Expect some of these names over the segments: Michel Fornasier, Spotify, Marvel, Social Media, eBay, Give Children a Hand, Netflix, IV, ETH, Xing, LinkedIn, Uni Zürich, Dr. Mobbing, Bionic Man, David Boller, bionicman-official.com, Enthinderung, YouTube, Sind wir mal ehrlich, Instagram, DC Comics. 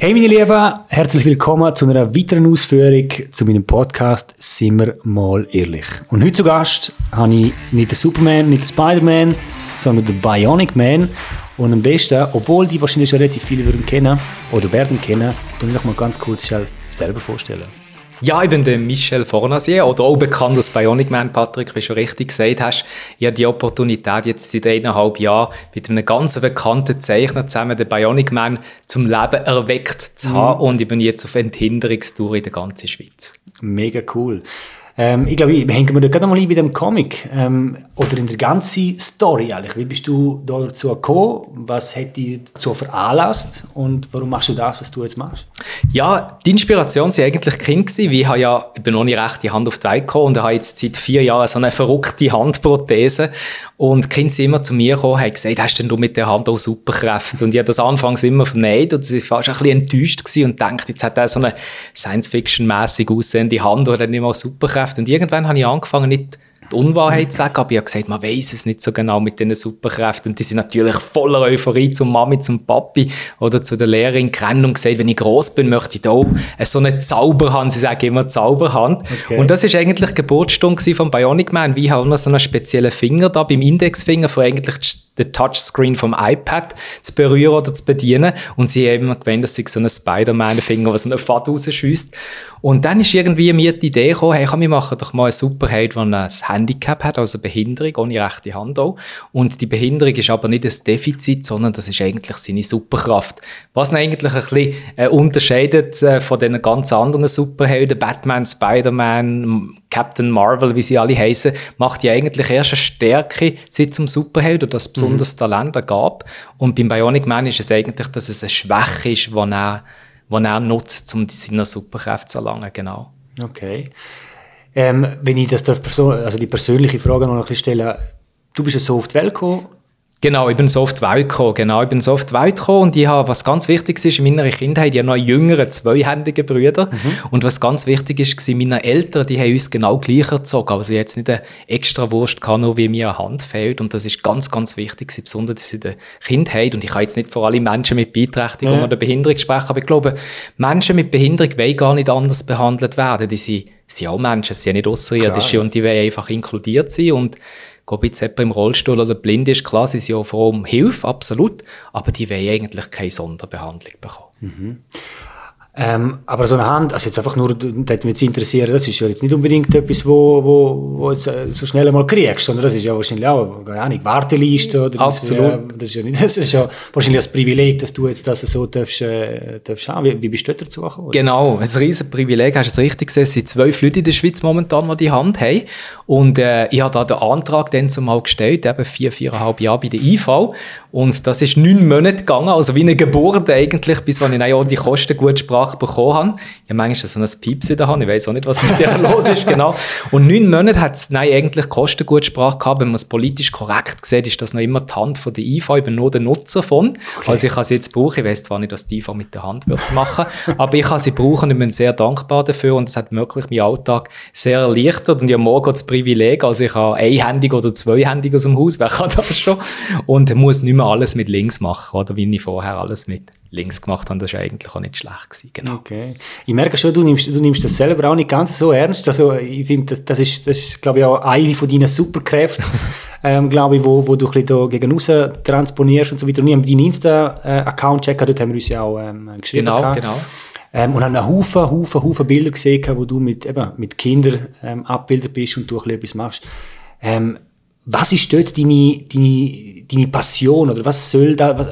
Hey meine Lieben, herzlich willkommen zu einer weiteren Ausführung zu meinem Podcast «Sind wir mal ehrlich». Und heute zu Gast habe ich nicht den Superman, nicht den Spider-Man, sondern den Bionic Man. Und am besten, obwohl die wahrscheinlich schon relativ viele würden kennen oder werden kennen, dann will ich mal ganz kurz selber vorstellen. Ja, ich bin der Michel Fornasier, oder auch bekannt als Bionic Man, Patrick, wie du schon richtig gesagt hast. Ich habe die Opportunität, jetzt seit 1,5 Jahren mit einem ganz bekannten Zeichner zusammen den Bionic Man zum Leben erweckt zu haben. Und ich bin jetzt auf Enthinderungstour in der ganzen Schweiz. Mega cool. Ich glaube, hängen wir da gerade mal ein bei dem Comic oder in der ganzen Story eigentlich. Wie bist du da dazu gekommen? Was hat dich dazu veranlasst? Und warum machst du das, was du jetzt machst? Ja, die Inspiration war eigentlich Kind. Ich bin noch nicht recht die Hand auf die Welt gekommen und habe jetzt seit 4 Jahren so eine verrückte Handprothese. Und die Kinder sind immer zu mir gekommen und haben gesagt, hast denn du mit der Hand auch Superkräfte? Und ich habe das anfangs immer verneint und sie war fast ein bisschen enttäuscht gewesen und dachte, jetzt hat er so eine Science-Fiction-mässig aussehende Hand, die dann nicht mal Superkräfte. Und irgendwann habe ich angefangen, nicht die Unwahrheit zu sagen, aber ich habe gesagt, man weiss es nicht so genau mit diesen Superkräften. Und die sind natürlich voller Euphorie zum Mami, zum Papi oder zu der Lehrerin gerannt und gesagt, wenn ich gross bin, möchte ich da auch so eine Zauberhand, sie sagen immer Zauberhand. Okay. Und das war eigentlich die Geburtsstunde von Bionic Man. Wir haben noch so einen speziellen Finger da, beim Indexfinger, von eigentlich den Touchscreen vom iPad zu berühren oder zu bedienen. Und sie haben immer gemeint, dass sie so einen Spider-Man-Finger, der so einen Faden rausschießt. Und dann ist irgendwie mir die Idee gekommen, hey, komm, wir machen doch mal einen Superheld, der ein Handicap hat, also eine Behinderung, ohne rechte Hand auch. Und die Behinderung ist aber nicht ein Defizit, sondern das ist eigentlich seine Superkraft. Was ihn eigentlich ein bisschen unterscheidet von den ganz anderen Superhelden, Batman, Spider-Man, Captain Marvel, wie sie alle heissen, macht ja eigentlich erst eine Stärke zum Superheld oder das besonders Talent ergab. Und beim Bionic Man ist es eigentlich, dass es eine Schwäche ist, die er nutzt, um seine Superkräfte zu erlangen. Genau. Okay. Wenn ich das die persönliche Frage noch ein bisschen stelle, du bist ja so auf die Welt gekommen. Genau, ich bin so auf die Welt gekommen. Und ich habe, was ganz wichtig ist in meiner Kindheit, ich habe noch einen jüngeren, zweihändigen Bruder. Und was ganz wichtig ist, meine Eltern, die haben uns genau gleich erzogen. Also ich hatte jetzt nicht eine extra Wurst, nur wie mir eine Hand fehlt. Und das ist ganz, ganz wichtig, besonders in der Kindheit. Und ich kann jetzt nicht vor allem Menschen mit Beeinträchtigung oder Behinderung sprechen, aber ich glaube, Menschen mit Behinderung wollen gar nicht anders behandelt werden. Die sind auch Menschen, sie sind nicht Außerirdische und die wollen einfach inkludiert sein. Und ob jetzt jemand im Rollstuhl oder blind ist, klar, sie sind ja froh um Hilfe, absolut, aber die wollen eigentlich keine Sonderbehandlung bekommen. Aber so eine Hand, also jetzt einfach nur, das mich interessiert, das ist ja jetzt nicht unbedingt etwas, wo du so schnell einmal kriegst, sondern das ist ja wahrscheinlich auch eine Warteliste. Oder absolut. Das ist ja wahrscheinlich das Privileg, dass du jetzt das so darfst haben. Wie bist du dazu gekommen? Genau, ein riesen Privileg, hast du es richtig gesehen, es sind 12 Leute in der Schweiz momentan, die die Hand haben. Und ich habe da den Antrag dann zumal gestellt, eben 4,5 Jahre bei der IV. Und das ist 9 Monate gegangen, also wie eine Geburt eigentlich, bis wenn ich dann auch die Kosten gut sprach, bekommen habe. Ich habe manchmal so ein Pieps in der Hand, ich weiß auch nicht, was mit dir los ist. Genau. Und 9 Monate hat es eigentlich Kostengutsprache gehabt. Wenn man es politisch korrekt sieht, ist das noch immer die Hand von der IV, ich bin nur der Nutzer von. Okay. Also ich kann sie jetzt brauchen, ich weiß zwar nicht, was die IV mit der Hand machen würde, aber ich kann sie brauchen und ich bin sehr dankbar dafür und es hat wirklich meinen Alltag sehr erleichtert und ich habe morgen das Privileg, also ich habe einhändig oder zweihändig aus dem Haus, wer kann das schon? Und muss nicht mehr alles mit links machen, oder wie ich vorher alles mit links gemacht haben, das war eigentlich auch nicht schlecht gewesen, genau. Okay. Ich merke schon, du nimmst das selber auch nicht ganz so ernst. Also ich finde, das ist glaube ich, auch eine von deinen Superkräften, glaube ich, wo du ein bisschen da gegen raus transponierst und so weiter. Und ich habe deinen Insta-Account checken, dort haben wir uns ja auch geschrieben. Genau. Und haben Haufen Bilder gesehen, wo du mit Kindern abgebildet bist und du ein bisschen etwas machst. Was ist dort deine Passion? Oder was soll da...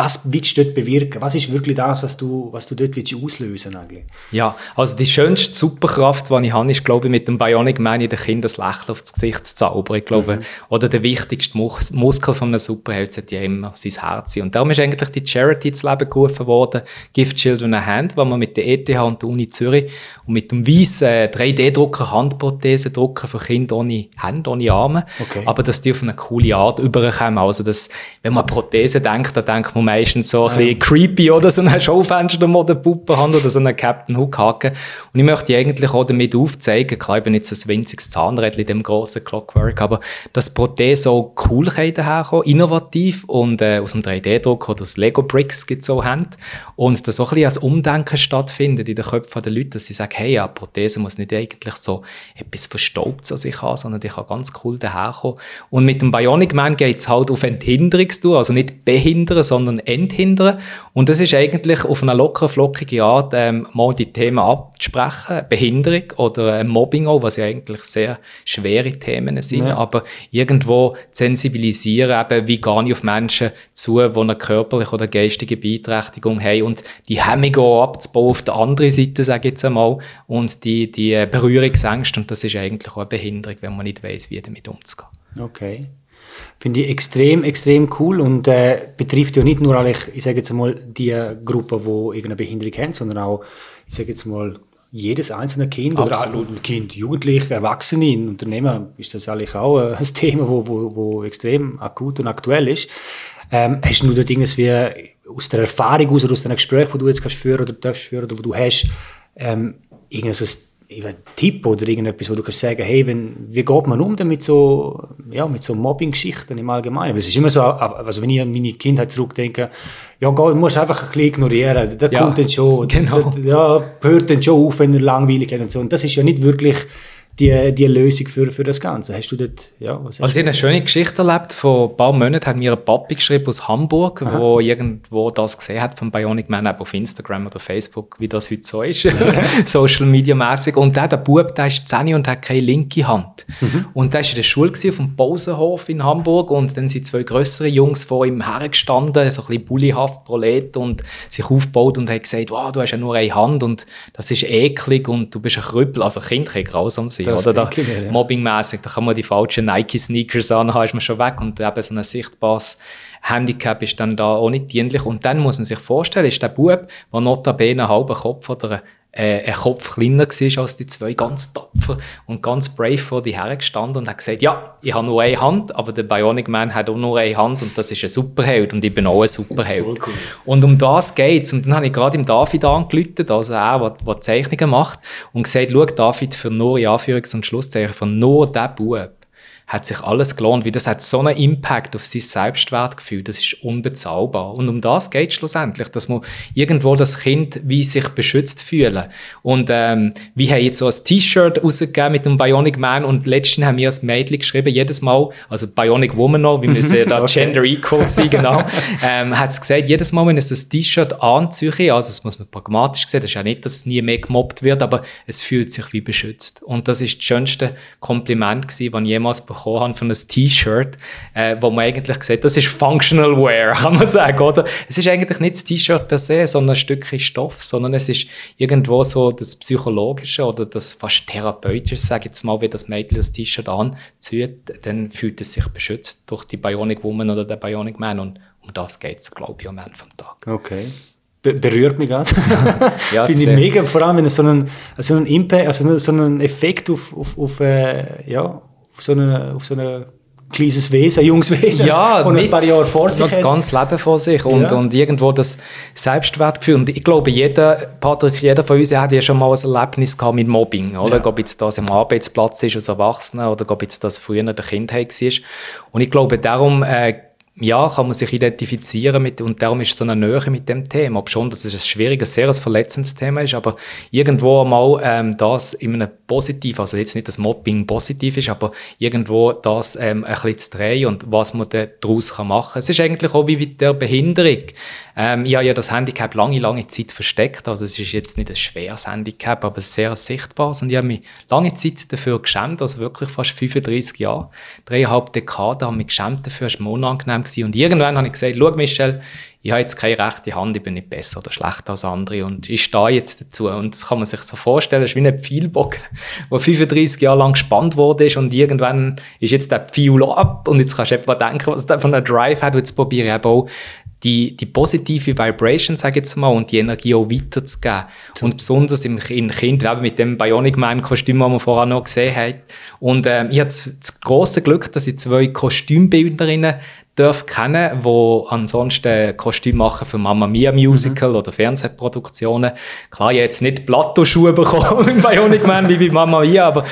Was willst du dort bewirken? Was ist wirklich das, was du dort auslösen willst? Ja, also die schönste Superkraft, die ich habe, ist, glaube ich, mit dem Bionic Man den Kindern das Lächeln aufs Gesicht zu zaubern. Ich glaube, oder der wichtigste Muskel von einem Superheld sollte ja immer sein Herz sein. Und darum ist eigentlich die Charity ins Leben gerufen worden, Give Children a Hand, wo man mit der ETH und der Uni Zürich und mit dem weißen 3D-Drucker Handprothesen drucken für Kinder ohne Hände, ohne Arme. Okay. Aber dass die auf eine coole Art rüberkommen. Also, dass, wenn man an Prothesen denkt, dann denkt man, meistens so ein bisschen creepy, oder so eine Schaufenstermodel-Puppe haben oder so einen Captain Hook-Haken. Und ich möchte eigentlich auch damit aufzeigen, klar, ich bin jetzt ein winziges Zahnrädchen in diesem grossen Clockwork, aber dass Prothesen so cool daherkommen, innovativ und aus dem 3D-Druck oder aus Lego-Bricks gibt es auch Hände. Und dass so ein bisschen als Umdenken stattfindet in den Köpfen der Leute, dass sie sagen, hey, ja, Prothese muss nicht eigentlich so etwas Verstaubtes an sich haben, sondern die kann ganz cool daherkommen. Und mit dem Bionic Man geht es halt auf Enthinderung zu tun, also nicht behindern, sondern enthindern. Und das ist eigentlich auf eine locker flockige Art, mal die Themen abzusprechen, Behinderung oder Mobbing auch, was ja eigentlich sehr schwere Themen sind, ja. Aber irgendwo sensibilisieren, eben, wie gehe ich auf Menschen zu, die eine körperliche oder geistige Beeinträchtigung haben und die Hemmung auch abzubauen auf der anderen Seite, sage ich jetzt einmal, und die Berührungsängste, und das ist eigentlich auch eine Behinderung, wenn man nicht weiss, wie damit umzugehen. Okay. Finde ich extrem, extrem cool und betrifft ja nicht nur alle, ich sage jetzt mal, die Gruppe, die irgendeine Behinderung haben, sondern auch, ich sage jetzt mal, jedes einzelne Kind. Absolut. Oder Kind, Jugendliche, Erwachsene, Unternehmer, ist das eigentlich auch ein Thema, das wo extrem akut und aktuell ist. Hast du da Dinge wie aus der Erfahrung aus oder aus den Gesprächen, die du jetzt kannst führen oder darfst führen oder die du hast, irgendein Tipp oder irgendetwas, wo du kannst sagen, hey, wie geht man um denn mit so Mobbing-Geschichten im Allgemeinen? Weil es ist immer so, also wenn ich an meine Kindheit zurückdenke, ja, du musst einfach ein bisschen ignorieren, der kommt dann schon, genau. der hört dann schon auf, wenn er langweilig ist und so. Und das ist ja nicht wirklich die Lösung für das Ganze. Hast du dort, ich habe eine schöne Geschichte erlebt. Vor ein paar Monaten hat mir ein Papi geschrieben aus Hamburg, der irgendwo das gesehen hat von Bionic Man, auf Instagram oder Facebook, wie das heute so ist, Social Media mäßig. Und der Bub, der ist 10 und hat keine linke Hand. Mhm. Und der war in der Schule auf dem Pausenhof in Hamburg und dann sind 2 grössere Jungs vor ihm hergestanden, so ein bisschen bullyhaft, prolet, und sich aufgebaut und haben gesagt, wow, du hast ja nur eine Hand und das ist eklig und du bist ein Krüppel. Also Kinder können grausam sein. Oder da mobbingmäßig, da kann man die falschen Nike-Sneakers anhaben, ist man schon weg, und eben so ein sichtbares Handicap ist dann da auch nicht dienlich. Und dann muss man sich vorstellen, ist der Bub, der notabene einen halben Kopf oder ein Kopf kleiner war als die 2, ganz tapfer und ganz brave vor die Herren gestanden und hat gesagt, ja, ich habe nur eine Hand, aber der Bionic Man hat auch nur eine Hand und das ist ein Superheld und ich bin auch ein Superheld. Cool. Und um das geht es. Und dann habe ich gerade im David angerufen, also er, der Zeichnungen macht, und gesagt, schau David, für nur, in Anführungs- und Schlusszeichen, von nur diesen Bub hat sich alles gelohnt, weil das hat so einen Impact auf sein Selbstwertgefühl, das ist unbezahlbar. Und um das geht es schlussendlich, dass man irgendwo das Kind wie sich beschützt fühlen. Und wir haben jetzt so ein T-Shirt rausgegeben mit dem Bionic Man und letztens haben wir als Mädchen geschrieben, jedes Mal, also Bionic Woman noch, wir müssen ja da Gender Equal sein, genau, hat es gesagt, jedes Mal, wenn es das T-Shirt anziehe, also das muss man pragmatisch sehen, das ist ja nicht, dass es nie mehr gemobbt wird, aber es fühlt sich wie beschützt. Und das ist das schönste Kompliment gewesen, das ich jemals bekommen von einem T-Shirt, wo man eigentlich sieht, das ist Functional Wear, kann man sagen, oder? Es ist eigentlich nicht das T-Shirt per se, sondern ein Stückchen Stoff, sondern es ist irgendwo so das Psychologische oder das fast Therapeutische, sage ich jetzt mal, wenn das Mädchen das T-Shirt anzieht, dann fühlt es sich beschützt durch die Bionic Woman oder der Bionic Man, und um das geht es, glaube ich, am Ende vom Tag. Okay. Berührt mich gerade. Ja, finde ich mega, vor allem wenn es so einen Impact, also so einen Effekt auf so ein kleines Wesen, ein junges Wesen, ja, und ein paar Jahre vor sich hat. Das ganze Leben vor sich und irgendwo das Selbstwertgefühl. Und ich glaube, jeder von uns hat ja schon mal ein Erlebnis gehabt mit Mobbing, oder? Ja. Ob jetzt das am Arbeitsplatz ist als Erwachsener oder ob jetzt das früher in der Kindheit war. Und ich glaube, darum kann man sich identifizieren mit, und darum ist so eine Nähe mit dem Thema. Ob schon, dass es ein schwieriges, sehr ein verletzendes Thema ist, aber irgendwo einmal das in einem positiv, also jetzt nicht, dass Mobbing positiv ist, aber irgendwo das ein bisschen zu drehen und was man daraus machen kann. Es ist eigentlich auch wie mit der Behinderung. Ich habe ja das Handicap lange, lange Zeit versteckt, also es ist jetzt nicht ein schweres Handicap, aber sehr sichtbares, und ich habe mich lange Zeit dafür geschämt, also wirklich fast 35 Jahre, 3,5 Dekaden habe ich mich geschämt dafür, es war mir unangenehm. Und irgendwann habe ich gesagt, schau Michel, ich habe jetzt keine rechte Hand, ich bin nicht besser oder schlechter als andere und ich stehe jetzt dazu. Und das kann man sich so vorstellen, das ist wie ein Pfeilbogen, der 35 Jahre lang gespannt wurde und irgendwann ist jetzt der Pfeil ab und jetzt kannst du einfach denken, was der von einem Drive hat, und jetzt probiere ich eben auch die positive Vibration, sage ich jetzt mal, und die Energie auch weiterzugeben. Und besonders in Kindern, mit dem Bionic Man-Kostüm, das wir vorher noch gesehen haben. Und ich hatte das grosse Glück, dass ich 2 Kostümbildnerinnen kennen, die ansonsten Kostüme machen für Mamma Mia Musical oder Fernsehproduktionen. Klar, ich habe jetzt nicht Plateauschuhe bekommen im Bionic Man wie bei Mamma Mia, aber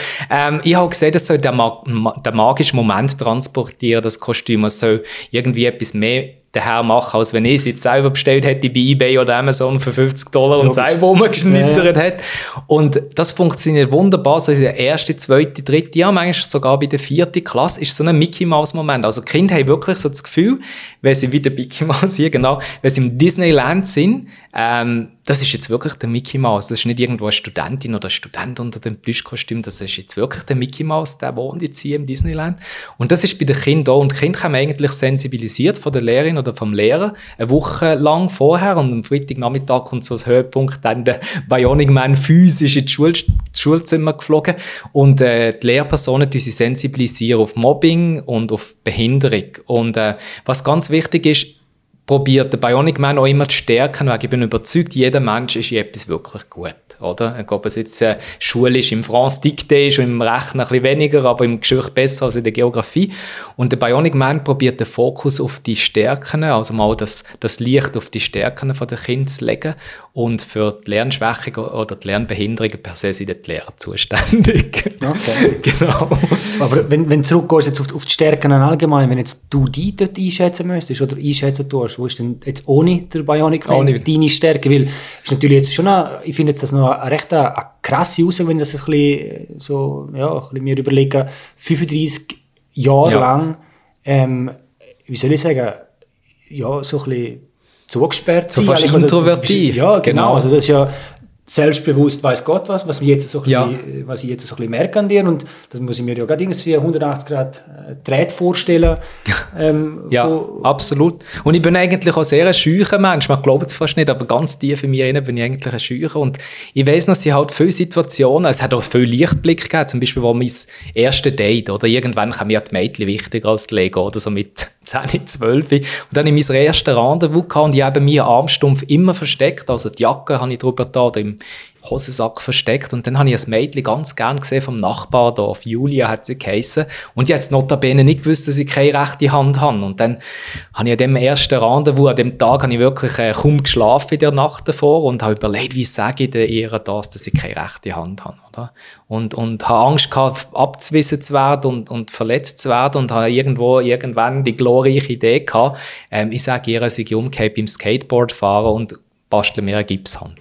ich habe gesehen, das soll den magischen Moment transportieren, das Kostüm. Es soll irgendwie etwas mehr daher machen, als wenn ich es jetzt selber bestellt hätte bei eBay oder Amazon für $50 und selber rumgeschnittert hätte. Und das funktioniert wunderbar, so in der 1., 2., 3., ja, manchmal sogar bei der 4. Klasse ist so ein Mickey-Maus-Moment. Also die Kinder haben wirklich so das Gefühl, wenn sie wieder Mickey Mouse hier, genau, wenn sie im Disneyland sind, das ist jetzt wirklich der Mickey Mouse. Das ist nicht irgendwo eine Studentin oder ein Student unter dem Plüschkostüm. Das ist jetzt wirklich der Mickey Mouse, der wohnt jetzt hier im Disneyland. Und das ist bei den Kindern auch. Und die Kinder haben eigentlich sensibilisiert von der Lehrerin oder vom Lehrer eine Woche lang vorher. Und am Freitagnachmittag kommt so als Höhepunkt dann der Bionic Man physisch in die Schule. Schulzimmer geflogen und die Lehrpersonen die sie sensibilisieren auf Mobbing und auf Behinderung. Und was ganz wichtig ist, probiert der Bionic Man auch immer zu stärken, weil ich bin überzeugt, jeder Mensch ist in etwas wirklich gut, oder? Ob es jetzt schulisch im France-Dictée ist und im Rechnen ein bisschen weniger, aber im Geschichte besser als in der Geografie. Und der Bionic Man probiert den Fokus auf die Stärken, also mal das Licht auf die Stärken der Kinder zu legen und für die Lernschwächen oder die Lernbehinderungen per se sind die Lehrer zuständig. Okay. Genau. Aber wenn du zurückgehst jetzt auf die Stärken allgemein, wenn jetzt du die dort einschätzen müsstest oder einschätzen tust, wo ist denn jetzt ohne der Bionic Man deine Stärke? Weil ist natürlich jetzt schon ich finde jetzt das noch eine recht eine krasse Aussage, wenn ich das jetzt ein bisschen mir überlege, 35 Jahre lang, wie soll ich sagen, ja, so ein bisschen zugesperrt so sein. So introvertiv. Ja, genau. Also das ist ja selbstbewusst, weiss Gott was ich jetzt so ein bisschen, was ich jetzt so ein bisschen merke an dir, und das muss ich mir ja gerade irgendwie 180 Grad dreht vorstellen. Absolut. Und ich bin eigentlich auch sehr ein scheuer Mensch, man glaubt es fast nicht, aber ganz tief in mir bin ich eigentlich ein Scheucher, und ich weiss noch, es sind halt viele Situationen, es hat auch viele Lichtblicke gegeben, zum Beispiel wo mein erstes Date, oder irgendwann kam mir die Mädchen wichtiger als die Lego, oder so mit 10, 12. Und dann habe ich mein erstes Rendezvous gehabt, und ich habe meinen Armstumpf immer versteckt, also die Jacke habe ich drüber getan, oder im Hosensack versteckt. Und dann habe ich ein Mädchen ganz gern gesehen vom Nachbar, da auf Julia hat sie geheissen. Und ich habe notabene nicht gewusst, dass ich keine rechte Hand habe. Und dann habe ich an dem ersten Rendezvous, an dem Tag, habe ich wirklich kaum geschlafen in der Nacht davor und habe überlegt, wie sage ich denn ihr das, dass ich keine rechte Hand habe. Oder? Und habe Angst gehabt, abzuwiesen zu werden und verletzt zu werden, und habe irgendwann die glorreiche Idee gehabt, ich sage ihr, sie sei umgekehrt beim Skateboard fahren und bastle mir eine Gipshand.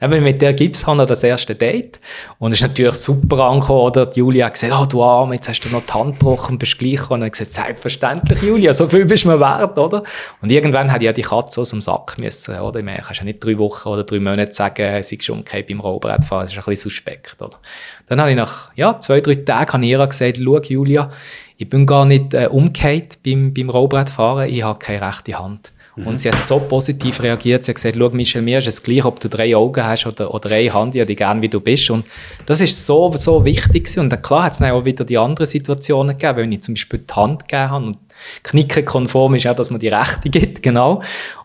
Dann bin ich mit der Gipshand an das erste Date, und es ist natürlich super angekommen, oder? Die Julia hat gesagt, oh du Arme, jetzt hast du noch die Hand gebrochen, bist gleich gekommen. Und dann gesagt, selbstverständlich Julia, so viel bist du mir wert, oder? Und irgendwann hat ja die Katze aus dem Sack müssen, oder? Ich meine, du kannst ja nicht 3 Wochen oder 3 Monate sagen, sie ist umgekehrt beim Rollbrettfahren, das ist ein bisschen suspekt, oder? Dann habe ich nach 2, 3 Tagen habe ich ihr gesagt, schau Julia, ich bin gar nicht umgekehrt beim Rollbrettfahren, ich habe keine rechte Hand. Und sie hat so positiv reagiert, sie hat gesagt, schau Michel, mir ist es gleich, ob du 3 Augen hast oder 1 Hand, ich habe dich gern, wie du bist. Und das ist so, so wichtig gewesen. Und dann, klar, hat es dann auch wieder die anderen Situationen gegeben, wenn ich zum Beispiel die Hand gegeben habe, und knickenkonform ist auch, dass man die rechte gibt, genau.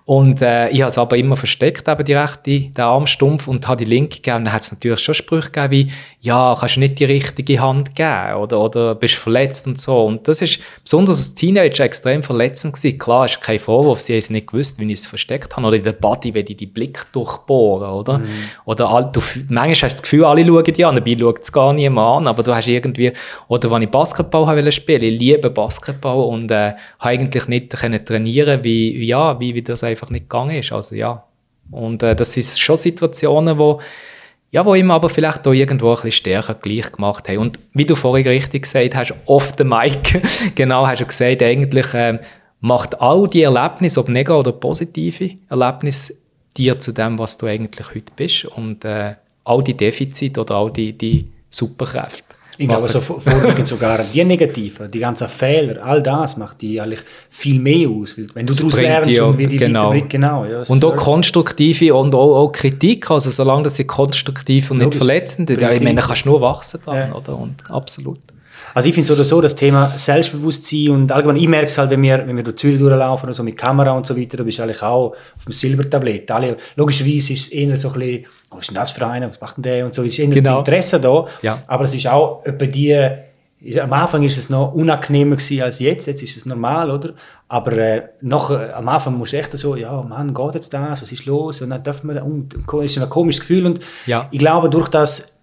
Und ich habe es aber immer versteckt, eben die rechte, den Armstumpf, und habe die linke gegeben. Und dann hat es natürlich schon Sprüche gegeben wie, ja, kannst du nicht die richtige Hand geben, oder bist verletzt und so. Und das ist besonders als Teenager extrem verletzend gewesen. Klar, ist kein Vorwurf, sie haben es nicht gewusst, wie ich es versteckt habe. Oder in der Body, wenn die Blick durchbohren, oder? Mhm. Oder manchmal hast du das Gefühl, alle schauen dich an, dabei schaut es gar niemand an, aber du hast irgendwie, oder wenn ich Basketball wollte spielen, ich liebe Basketball, und habe eigentlich nicht trainieren können, wie das einfach nicht gegangen ist. Also, ja. Und das sind schon Situationen, wo immer aber vielleicht auch irgendwo ein bisschen stärker gleich gemacht haben. Und wie du vorhin richtig gesagt hast, off the mic, genau, hast du gesagt, eigentlich macht all die Erlebnisse, ob negative oder positive Erlebnisse, dir zu dem, was du eigentlich heute bist. Und all die Defizite oder all die Superkräfte. Ich glaube, so vorwiegend sogar die Negativen, die ganzen Fehler, all das macht die eigentlich viel mehr aus. Wenn du daraus lernst und wie die weiterbringt. Genau, ja, und auch konstruktive und auch Kritik, also solange sie konstruktiv und nicht verletzend ist. Ich meine, kannst du nur wachsen dran, oder? Und absolut. Also ich finde so oder so, das Thema Selbstbewusstsein und allgemein, ich merke es halt, wenn wir durch Zürich durchlaufen, so mit Kamera und so weiter, da bist du eigentlich auch auf dem Silbertablett. Alle, logischerweise ist es eher so ein bisschen, was ist denn das für einer, was macht denn der und so, ist eher genau. Das Interesse da, ja. Aber es ist auch bei dir, am Anfang ist es noch unangenehmer gewesen als jetzt ist es normal, oder? Aber am Anfang musst du echt so, ja Mann, geht jetzt das, was ist los, und dann dürfen wir, ist ein komisches Gefühl und ja. Ich glaube,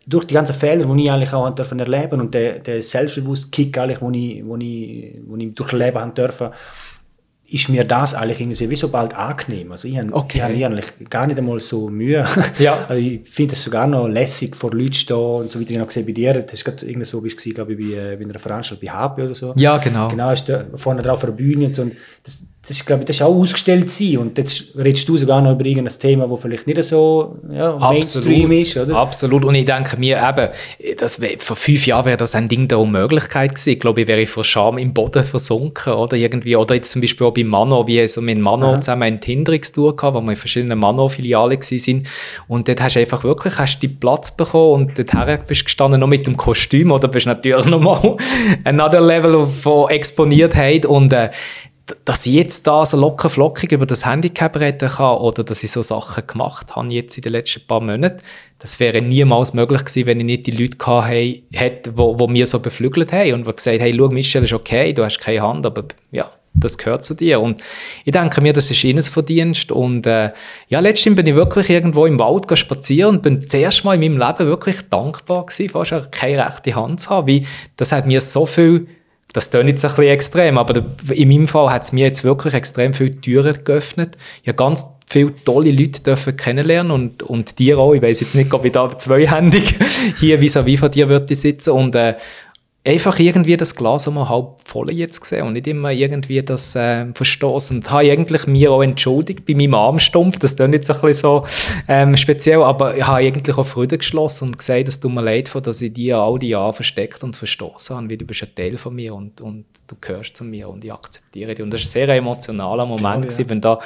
durch die ganzen Fehler, die ich eigentlich auch erleben und den selbstbewussten Kick, den ich durchleben durfte, ist mir das eigentlich irgendwie wie so bald angenehm. Also ich habe eigentlich gar nicht einmal so Mühe. Ja. Also ich finde es sogar noch lässig, vor Leuten stehen und so weiter. Ich habe gesehen bei dir, du warst gerade irgendwie so, glaube ich, bei einer Veranstaltung bei HP oder so. Ja, genau. Genau, hast du vorne drauf auf der Bühne und so. Und das glaube ich, das ist auch ausgestellt sein. Und jetzt redest du sogar noch über irgendein Thema, das vielleicht nicht so Mainstream ist, oder? Absolut. Und ich denke mir eben, vor 5 Jahren wäre das ein Ding der Unmöglichkeit gewesen. Ich glaube, ich wäre vor Scham im Boden versunken, oder irgendwie. Oder jetzt zum Beispiel auch bei Manor, wie so mit Manor zusammen eine Hinderungstour gehabt, wo wir in verschiedenen Manor-Filialen waren. Und dort hast du einfach wirklich deinen Platz bekommen und dort bist du gestanden, noch mit dem Kostüm, oder bist natürlich nochmal another level von Exponiertheit und dass ich jetzt da so locker flockig über das Handicap reden kann oder dass ich so Sachen gemacht habe jetzt in den letzten paar Monaten, das wäre niemals möglich gewesen, wenn ich nicht die Leute gehabt hätte, die mich so beflügelt haben und die gesagt haben, hey, schau, Michel, ist okay, du hast keine Hand, aber ja, das gehört zu dir. Und ich denke mir, das ist ihnen Verdienst. Und letztens bin ich wirklich irgendwo im Wald spazieren und bin zuerst mal in meinem Leben wirklich dankbar gewesen, fast auch keine rechte Hand zu haben, weil das hat mir so viel. Das klingt jetzt ein bisschen extrem, aber in meinem Fall hat es mir jetzt wirklich extrem viele Türen geöffnet. Ich habe ganz viele tolle Leute dürfen kennenlernen und dir auch. Ich weiss jetzt nicht, ob ich da zweihändig hier vis-à-vis von dir würde sitzen und einfach irgendwie das Glas um halb voll jetzt gesehen und nicht immer irgendwie das verstoßen. Und habe eigentlich mir auch entschuldigt bei meinem Armstumpf. Das klingt jetzt ein bisschen so speziell, aber ich habe eigentlich auch Freude geschlossen und gesagt, es tut mir leid, dass ich dir all die Jahre versteckt und verstoßen habe, weil du bist ein Teil von mir und du gehörst zu mir und ich akzeptiere dich. Und das war ein sehr emotionaler Moment. Genau, ja. Ich bin da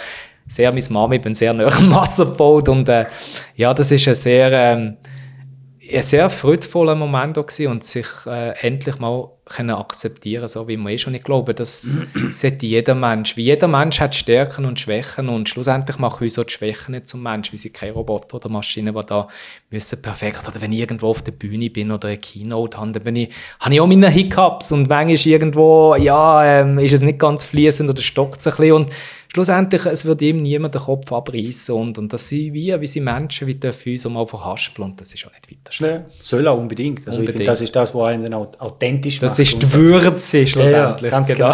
sehr meine Mami, ich bin sehr nahe am Wasserboot und das ist ein sehr freudvoller Moment gewesen und sich endlich mal akzeptieren, so wie man ist. Und ich glaube, das sollte jeder Mensch. Wie jeder Mensch hat Stärken und Schwächen und schlussendlich machen uns auch die Schwächen nicht zum Mensch, wie sie keine Roboter oder Maschinen, die da müssen perfekt. Oder wenn ich irgendwo auf der Bühne bin oder eine Keynote habe, dann habe ich auch meine Hiccups und manchmal irgendwo, ist es nicht ganz fließend oder stockt es ein bisschen. Und schlussendlich, es wird ihm niemand den Kopf abreißen und das sind wir, wie sie Menschen, wie dürfen uns auch mal verhaspeln und das ist auch nicht weiter schlimm. Ja, soll auch unbedingt. Also ich finde, das ist das, was einen authentisch macht. Das ist die Würze schlussendlich. Ja, ganz genau.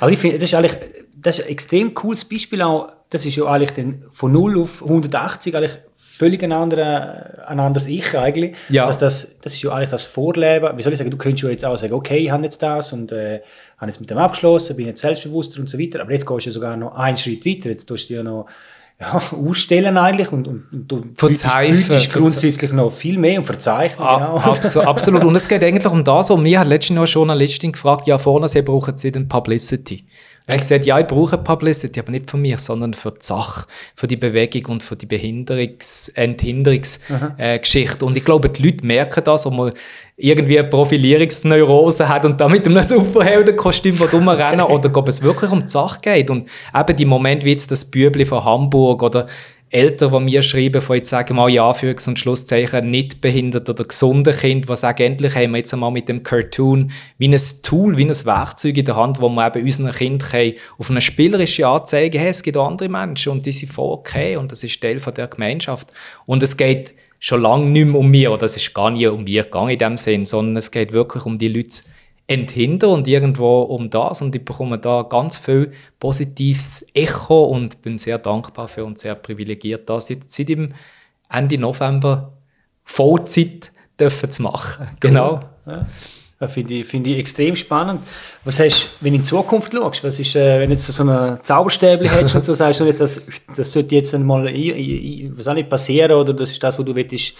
Aber ich finde, das ist ein extrem cooles Beispiel auch, das ist ja eigentlich dann von 0 auf 180 eigentlich völlig ein anderes Ich eigentlich. Ja. Das ist ja eigentlich das Vorleben. Wie soll ich sagen, du könntest ja jetzt auch sagen, okay, ich habe jetzt das und habe jetzt mit dem abgeschlossen, bin jetzt selbstbewusster und so weiter. Aber jetzt gehst du ja sogar noch einen Schritt weiter. Jetzt tust du ja noch ausstellen eigentlich und du bietest grundsätzlich noch viel mehr und verzeichnen. Genau. Absolut. Und es geht eigentlich um das. Und mir hat letztens noch eine Journalistin gefragt, ja, vorne, sie brauchen sie denn Publicity? Er hat gesagt, ja, ich brauche Publicity, aber nicht von mir, sondern für die Sache, für die Bewegung und für die Enthinderungsgeschichte. Und ich glaube, die Leute merken das, ob man irgendwie eine Profilierungsneurose hat und dann mit einem Superheldenkostüm rumrennen oder ob es wirklich um die Sache geht. Und eben die Momente wie jetzt das Bübli von Hamburg oder Eltern, die mir schreiben, von jetzt sagen mal in Anführungs- und Schlusszeichen nicht behindert oder gesunde Kind, die sagen, endlich haben wir jetzt einmal mit dem Cartoon wie ein Tool, wie ein Werkzeug in der Hand, wo wir eben unseren Kindern auf eine spielerische Art zeigen, hey, es gibt auch andere Menschen und die sind voll okay und das ist Teil von der Gemeinschaft. Und es geht schon lange nicht mehr um mich, oder es ist gar nie um mich gegangen in dem Sinn, sondern es geht wirklich um die Leute enthinder und irgendwo um das und ich bekomme da ganz viel positives Echo und bin sehr dankbar für und sehr privilegiert, das seit dem Ende November Vollzeit dürfen zu machen. Genau. Ja. Finde ich extrem spannend. Was hast du, wenn du in Zukunft schaust? Was ist, wenn du jetzt so eine Zauberstäbchen hättest und so sagst, das sollte jetzt einmal nicht passieren oder das ist das, was du willst,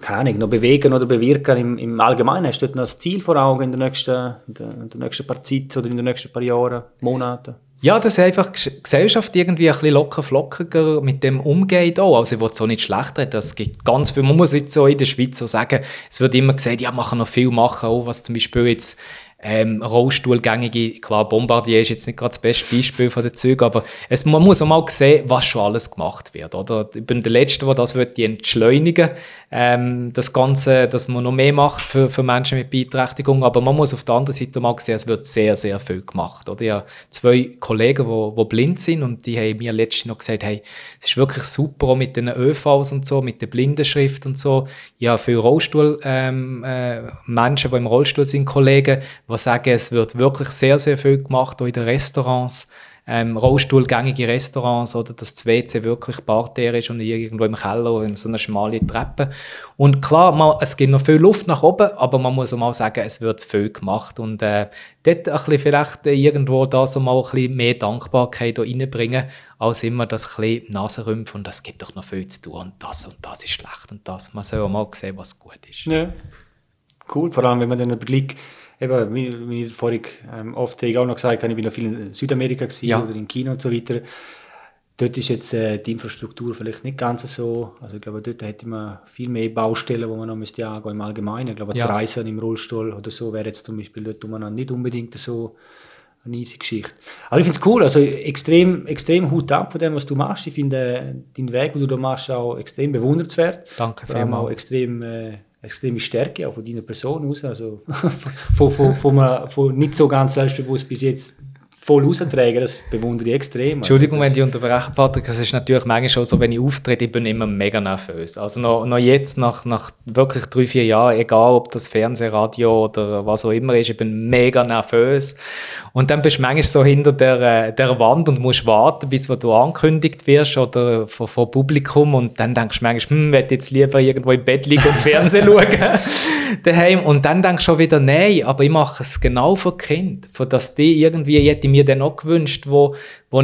keine Ahnung, noch bewegen oder bewirken im Allgemeinen? Hast du dort noch ein Ziel vor Augen in der nächsten paar Zeit oder in den nächsten paar Jahren, Monaten? Ja, dass einfach die Gesellschaft irgendwie ein bisschen locker flockiger mit dem umgeht auch. Also ich will es so nicht schlecht reden. Es gibt ganz viel, man muss jetzt so in der Schweiz so sagen, es wird immer gesagt, ja, machen noch viel machen, auch was zum Beispiel jetzt Rollstuhlgängige, klar, Bombardier ist jetzt nicht gerade das beste Beispiel von den Zügen, aber man muss auch mal sehen, was schon alles gemacht wird, oder? Ich bin der Letzte, der das entschleunigen will, das Ganze, dass man noch mehr macht für Menschen mit Beeinträchtigung, aber man muss auf der anderen Seite mal sehen, es wird sehr, sehr viel gemacht, oder? Ich habe 2 Kollegen, die blind sind und die haben mir letztens noch gesagt, hey, es ist wirklich super, auch mit den ÖVs und so, mit der Blindenschrift und so. Ich habe viele Rollstuhl, Menschen, die im Rollstuhl sind, Kollegen, die sagen, es wird wirklich sehr, sehr viel gemacht, auch in den Restaurants, rollstuhlgängige Restaurants, oder dass das WC wirklich barter ist und irgendwo im Keller oder in so einer schmalen Treppe. Und klar, es gibt noch viel Luft nach oben, aber man muss auch mal sagen, es wird viel gemacht. Und dort ein bisschen vielleicht irgendwo da so mal ein bisschen mehr Dankbarkeit reinbringen, als immer das bisschen Nasenrümpfen und es gibt doch noch viel zu tun und das ist schlecht und das. Man soll auch mal sehen, was gut ist. Ja, cool, vor allem wenn man dann einen Blick... Eben, wie ich vorhin oft auch noch gesagt habe, ich bin noch viel in Südamerika gewesen, ja, oder in China und so weiter. Dort ist jetzt die Infrastruktur vielleicht nicht ganz so. Also ich glaube, dort hätte man viel mehr Baustellen, wo man noch müsste angehen im Allgemeinen. Ich glaube, das Reisen im Rollstuhl oder so wäre jetzt zum Beispiel dort umeinander nicht unbedingt so eine easy Geschichte. Aber ich finde es cool, also extrem Hut ab von dem, was du machst. Ich finde deinen Weg, den du da machst, auch extrem bewundernswert. Danke vielmals. Auch extrem... extreme Stärke auch von deiner Person aus, also von nicht so ganz selbstbewusst bis jetzt voll austragen, das bewundere ich extrem. Entschuldigung, wenn ich unterbreche, Patrick, es ist natürlich manchmal schon so, wenn ich auftrete, ich bin immer mega nervös. Also noch jetzt, nach wirklich 3-4 Jahren, egal ob das Fernsehen, Radio oder was auch immer ist, ich bin mega nervös. Und dann bist du manchmal so hinter der Wand und musst warten, bis du angekündigt wirst oder vom Publikum und dann denkst du manchmal, ich möchte jetzt lieber irgendwo im Bett liegen und Fernsehen schauen. Daheim. Und dann denkst du schon wieder, nein, aber ich mache es genau für die Kinder, für dass die irgendwie, ich hätte mir dann auch gewünscht, wo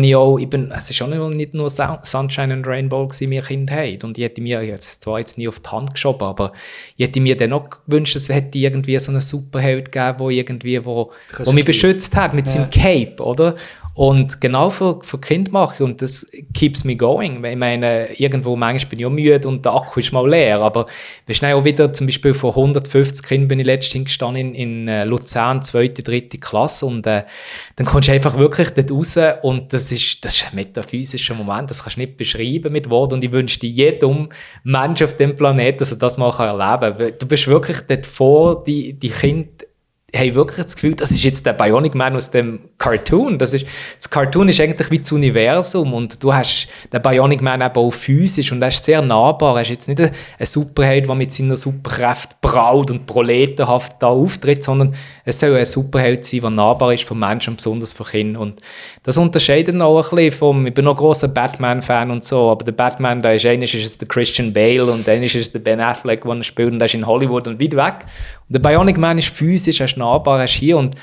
ich auch, es war auch nicht nur Sunshine and Rainbow gewesen, meine Kindheit, und ich hätte mir, jetzt zwar jetzt nie auf die Hand geschoben, aber ich hätte mir dann auch gewünscht, es hätte irgendwie so einen Superheld gegeben, wo mich beschützt hat mit seinem Cape, oder? Und genau für Kinder mache ich und das keeps me going. Ich meine, irgendwo manchmal bin ich auch müde und der Akku ist mal leer, aber wir sind auch wieder, zum Beispiel vor 150 Kindern bin ich letztens gestanden in Luzern, 2., 3. Klasse und dann kommst du einfach wirklich dort raus und das ist ein metaphysischer Moment, das kannst du nicht beschreiben mit Worten und ich wünsche dir jedem Menschen auf dem Planeten, dass er das mal erleben kann. Du bist wirklich dort vor, die Kinder haben wirklich das Gefühl, das ist jetzt der Bionic Man aus dem Cartoon. Das Cartoon ist eigentlich wie das Universum und du hast den Bionic Man eben auch physisch und er ist sehr nahbar. Er ist jetzt nicht ein Superheld, der mit seiner Superkraft braut und proletenhaft da auftritt, sondern es soll ein Superheld sein, der nahbar ist für Menschen und besonders für Kinder. Und das unterscheidet auch ein bisschen vom, ich bin noch grosser Batman-Fan und so, aber der Batman, da ist einiges ist der Christian Bale und einiges ist der Ben Affleck, der spielt und der ist in Hollywood und weit weg. Und der Bionic Man ist physisch, er ist nahbar, ist hier und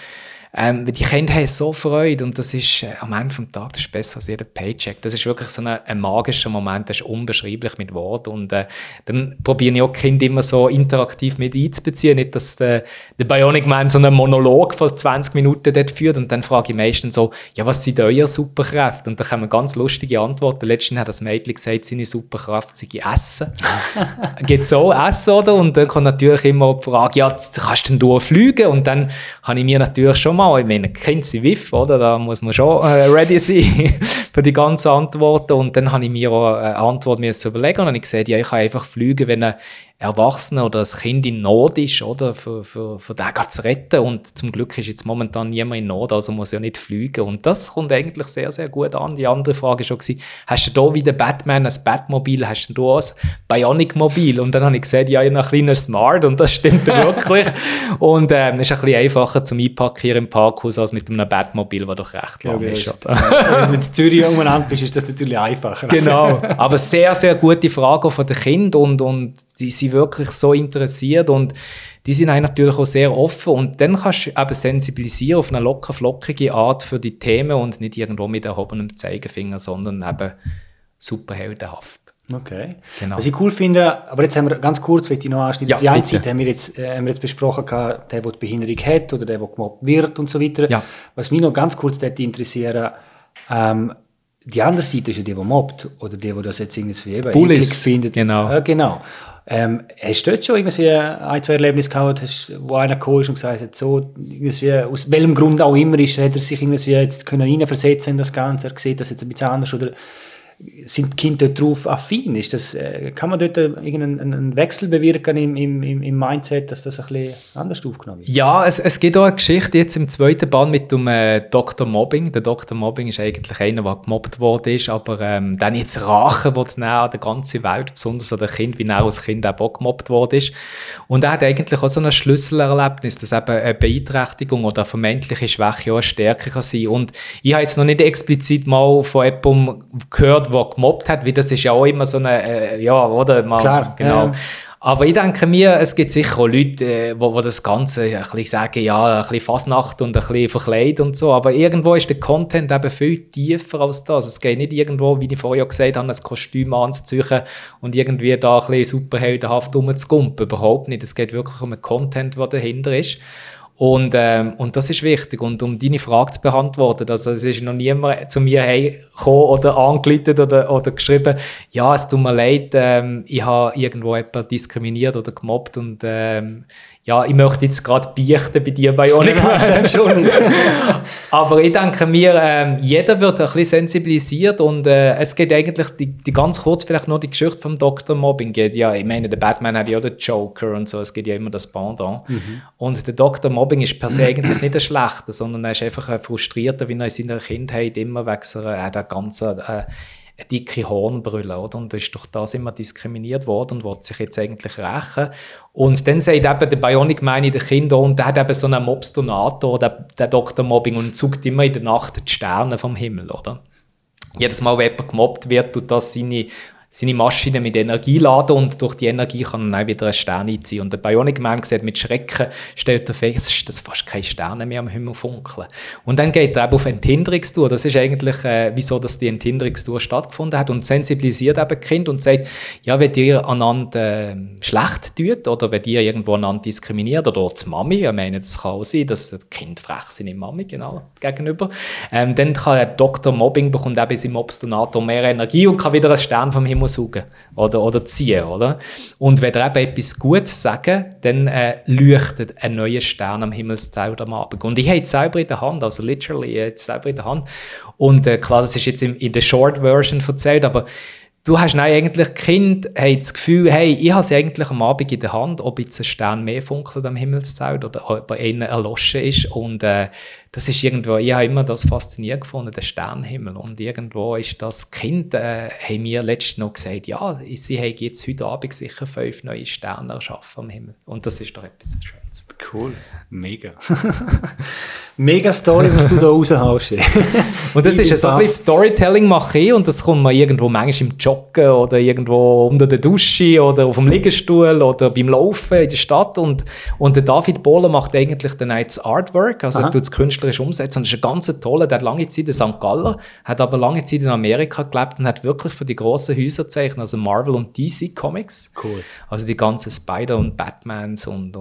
die Kinder haben so Freude und das ist am Ende des Tages besser als jeder Paycheck. Das ist wirklich so ein magischer Moment, das ist unbeschreiblich mit Worten und dann probiere ich auch die Kinder immer so interaktiv mit einzubeziehen, nicht, dass der Bionic Man so einen Monolog von 20 Minuten dort führt und dann frage ich meistens so, ja, was sind eure Superkräfte? Und dann kommen ganz lustige Antworten. Letztens hat das Mädchen gesagt, seine Superkraft sei Essen. Geht so Essen, oder? Und dann kommt natürlich immer die Frage, ja, kannst denn du fliegen? Und dann habe ich mir natürlich schon mal, ich meine, Kinder sind Wiff, oder? Da muss man schon ready sein für die ganzen Antworten. Und dann habe ich mir auch eine Antwort überlegen und habe gesagt, ja, ich kann einfach fliegen, wenn ein Erwachsener oder ein Kind in Not ist, oder? Für den zu retten. Und zum Glück ist jetzt momentan niemand in Not, also muss ja nicht fliegen. Und das kommt eigentlich sehr, sehr gut an. Die andere Frage war schon, hast du da wieder Batman, ein Batmobil, hast du da auch ein Bionic-Mobil? Und dann habe ich gesagt, ja, ich habe einen kleinen Smart und das stimmt wirklich. Und es ist ein bisschen einfacher zum Einpacken hier im Parkhaus als mit einem Batmobil, das doch recht lang ist. Wenn du in Zürich umeinander bist, ist das natürlich einfacher. Genau, aber sehr, sehr gute Frage von den Kindern und die sind wirklich so interessiert und die sind natürlich auch sehr offen und dann kannst du eben sensibilisieren auf eine locker flockige Art für die Themen und nicht irgendwo mit erhobenem Zeigefinger, sondern eben superheldenhaft. Okay. Genau. Was ich cool finde, aber jetzt haben wir ganz kurz, wenn ich noch anschneide, die Einzige haben wir jetzt besprochen, der die Behinderung hat oder der gemobbt wird und so weiter. Ja. Was mich noch ganz kurz interessiert, Die andere Seite ist ja die mobbt oder die das jetzt irgendwie eklig findet. Genau. Genau. Hast du dort schon irgendwie ein, zwei Erlebnisse gehabt, wo einer gekommen ist und gesagt hat, so, irgendwie, aus welchem Grund auch immer ist, hat er sich irgendwie jetzt hineinversetzen in das Ganze, er sieht das jetzt ein bisschen anders, oder sind die Kinder dort drauf affin? Ist das, kann man dort irgendeinen Wechsel bewirken im Mindset, dass das ein bisschen anders aufgenommen wird? Ja, es gibt auch eine Geschichte jetzt im zweiten Band mit dem Dr. Mobbing. Der Dr. Mobbing ist eigentlich einer, der gemobbt worden ist, aber dann jetzt Rache an der ganzen Welt, besonders an den Kindern, wie er als Kind auch gemobbt worden ist. Und er hat eigentlich auch so ein Schlüsselerlebnis, dass eben eine Beeinträchtigung oder eine vermeintliche Schwäche auch eine Stärke kann sein. Und ich habe jetzt noch nicht explizit mal von jemandem gehört, der gemobbt hat, weil das ist ja auch immer so eine, ja, oder? Man, klar, genau. Ja. Aber ich denke mir, es gibt sicher auch Leute, die das Ganze ein bisschen sagen, ja, ein bisschen Fasnacht und ein bisschen verkleiden und so, aber irgendwo ist der Content eben viel tiefer als das. Es geht nicht irgendwo, wie ich vorher gesagt habe, ein Kostüm anzuziehen und irgendwie da ein bisschen superheldenhaft rumzukumpen. Überhaupt nicht. Es geht wirklich um einen Content, der dahinter ist. Und das ist wichtig. Und um deine Frage zu beantworten, also es ist noch niemand zu mir gekommen oder angerufen oder geschrieben, ja, es tut mir leid, ich habe irgendwo jemanden diskriminiert oder gemobbt und ja, ich möchte jetzt gerade beichten bei dir bei Bionic Man. Schon nicht. Aber ich denke mir, jeder wird ein bisschen sensibilisiert und es geht eigentlich, die ganz kurz vielleicht noch die Geschichte vom Dr. Mobbing geht. Ja, ich meine, der Batman hat ja auch den Joker und so, es gibt ja immer das Pendant. Mhm. Und der Dr. Mobbing ist per se eigentlich nicht ein Schlechter, sondern er ist einfach ein Frustrierter, wie er in seiner Kindheit immer wegen seiner ganzen dicke Hornbrille, oder? Und ist durch das immer diskriminiert worden und will sich jetzt eigentlich rächen. Und dann sagt eben der Bionic Man in den Kindern, und der hat eben so einen Mobstonator, der Dr. Mobbing, und zuckt immer in der Nacht die Sterne vom Himmel, oder? Jedes Mal, wenn jemand gemobbt wird, tut das seine Maschine mit Energie laden und durch die Energie kann er auch wieder einen Stern einziehen. Und der Bionic Man sieht mit Schrecken, stellt er fest, dass fast keine Sterne mehr am Himmel funkeln. Und dann geht er eben auf Enthinderungstour. Das ist eigentlich, wieso dass die Enthinderungstour stattgefunden hat, und sensibilisiert eben Kind und sagt, ja, wenn ihr einander schlecht tut oder wenn ihr irgendwo einander diskriminiert oder auch die Mami, ich meine, das kann auch sein, dass die Kinder frech sind in Mami, genau, gegenüber, dann kann der Dr. Mobbing bekommt eben in seinem Obstonator mehr Energie und kann wieder einen Stern vom Himmel suchen oder ziehen, oder? Und wenn ihr eben etwas Gutes sagen, dann leuchtet ein neuer Stern am Himmelszelt am Abend. Und ich habe es selber in der Hand, also literally, Und klar, das ist jetzt in der Short Version erzählt, aber du hast nein, eigentlich Kind hat das Gefühl, hey, ich habe es eigentlich am Abend in der Hand, ob jetzt ein Stern mehr funkelt am Himmelszelt oder ob einer erloschen ist. Und das ist irgendwo, ich habe immer das faszinierend gefunden, den Sternenhimmel. Und irgendwo ist das Kind, haben mir letztens noch gesagt, ja, sie haben jetzt heute Abend sicher 5 neue Sterne erschaffen am Himmel. Und das ist doch etwas Schönes. Cool. Mega. Mega Story, was du da raushaust. Und das ist so ein bisschen Storytelling mache ich, und das kommt man irgendwo manchmal im Joggen oder irgendwo unter der Dusche oder auf dem Liegestuhl oder beim Laufen in der Stadt. Und der David Boller macht eigentlich dann auch das Artwork, also er tut das künstlerisch umsetzen. Und das ist ein ganz toller, der hat lange Zeit in St. Gallen, hat aber lange Zeit in Amerika gelebt und hat wirklich für die grossen Häuser gezeichnet, also Marvel und DC Comics. Cool. Also die ganzen Spider- und Batmans und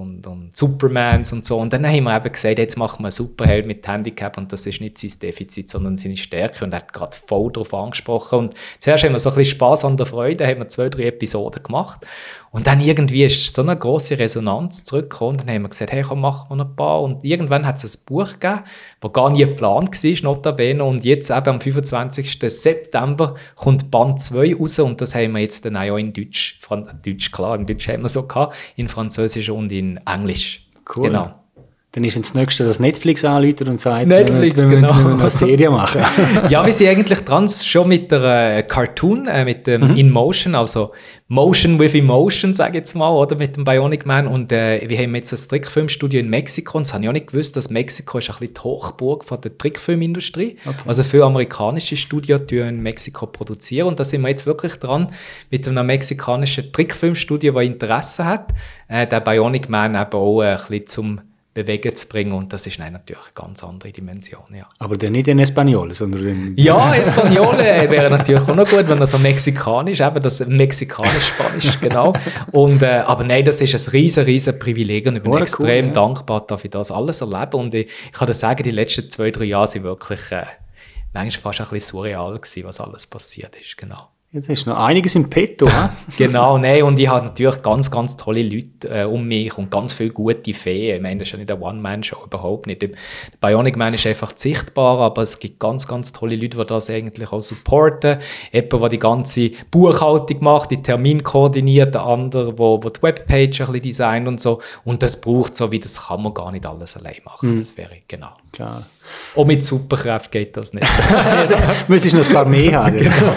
Supermans und so. Und dann haben wir eben gesagt, jetzt machen wir einen Superheld mit Handicap, und das ist nicht sein Defizit, sondern seine Stärke, und er hat gerade voll darauf angesprochen. Und zuerst haben wir so ein bisschen Spass an der Freude, haben wir 2-3 Episoden gemacht. Und dann irgendwie ist so eine grosse Resonanz zurückgekommen, und dann haben wir gesagt, hey, komm, machen wir ein paar. Und irgendwann hat es ein Buch gegeben, das gar nie geplant war, notabene. Und jetzt eben am 25. September kommt Band 2 raus, und das haben wir jetzt dann auch in Deutsch, klar, in Deutsch haben wir so gehabt, in Französisch und in Englisch. Cool. Genau. Dann ist das Nächste, dass Netflix anruft und sagt, Netflix, wir müssen eine Serie machen. Ja, wir sind eigentlich dran, schon mit der Cartoon, mit dem In Motion, also Motion with Emotion, sage ich jetzt mal, oder, mit dem Bionic Man. Und wir haben jetzt ein Trickfilmstudio in Mexiko, und das habe ich auch nicht gewusst, dass Mexiko ist ein bisschen die Hochburg von der Trickfilmindustrie. Okay. Also viele amerikanische Studios in Mexiko produzieren, und da sind wir jetzt wirklich dran, mit einem mexikanischen Trickfilmstudio, das Interesse hat, den Bionic Man eben auch ein bisschen zum Bewegen zu bringen, und das ist natürlich eine ganz andere Dimension. Ja. Aber dann nicht in Espanol, sondern in... Ja, Espanol wäre natürlich auch noch gut, wenn er so mexikanisch, eben das mexikanisch-spanisch, genau. Und, aber nein, das ist ein riesen Privileg, und ich bin extrem dankbar dafür, dass alles erleben. Und ich kann das sagen, die letzten 2-3 Jahre sind wirklich... manchmal fast ein bisschen surreal gewesen, was alles passiert ist, genau. Ja, da ist noch einiges im Petto, ne? Genau, nein, und ich habe natürlich ganz, ganz tolle Leute um mich und ganz viele gute Feen. Ich meine, das ist ja nicht eine One-Man-Show, überhaupt nicht. Der Bionic Man ist einfach sichtbar, aber es gibt ganz, ganz tolle Leute, die das eigentlich auch supporten. Jemand, der die ganze Buchhaltung macht, die Termin koordiniert, der andere, der die Webpage ein bisschen designt und so. Und das braucht so, wie das kann man gar nicht alles allein machen. Mhm. Das wäre, genau. Klar. Auch mit Superkräften geht das nicht. Müsstest noch ein paar mehr haben. Genau.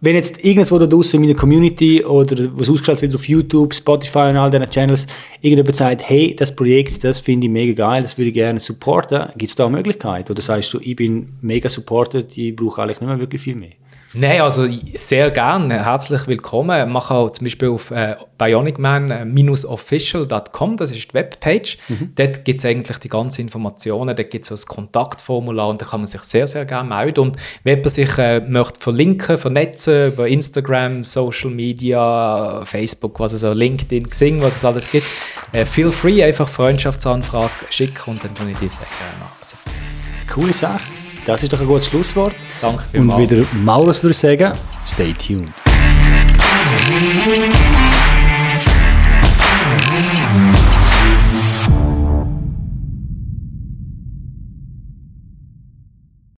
Wenn jetzt irgendwo da draußen in meiner Community oder was ausgestrahlt wird auf YouTube, Spotify und all diesen Channels, irgendjemand sagt, hey, das Projekt, das finde ich mega geil, das würde ich gerne supporten, gibt es da eine Möglichkeit? Oder sagst du, ich bin mega supported, ich brauche eigentlich nicht mehr wirklich viel mehr? Nein, also sehr gerne, herzlich willkommen. Mach auch zum Beispiel auf bionicman-official.com, das ist die Webpage. Mhm. Dort gibt es eigentlich die ganzen Informationen, dort gibt es ein Kontaktformular und da kann man sich sehr, sehr gerne melden. Und wenn jemand sich möchte verlinken, vernetzen über Instagram, Social Media, Facebook, was es auch, LinkedIn, Xing, was es alles gibt, feel free, einfach Freundschaftsanfrage schicken und dann kann ich dir sehr gerne nachziehen. Coole Sache. Das ist doch ein gutes Schlusswort. Danke vielmals. Und wieder Maurus würde sagen, stay tuned.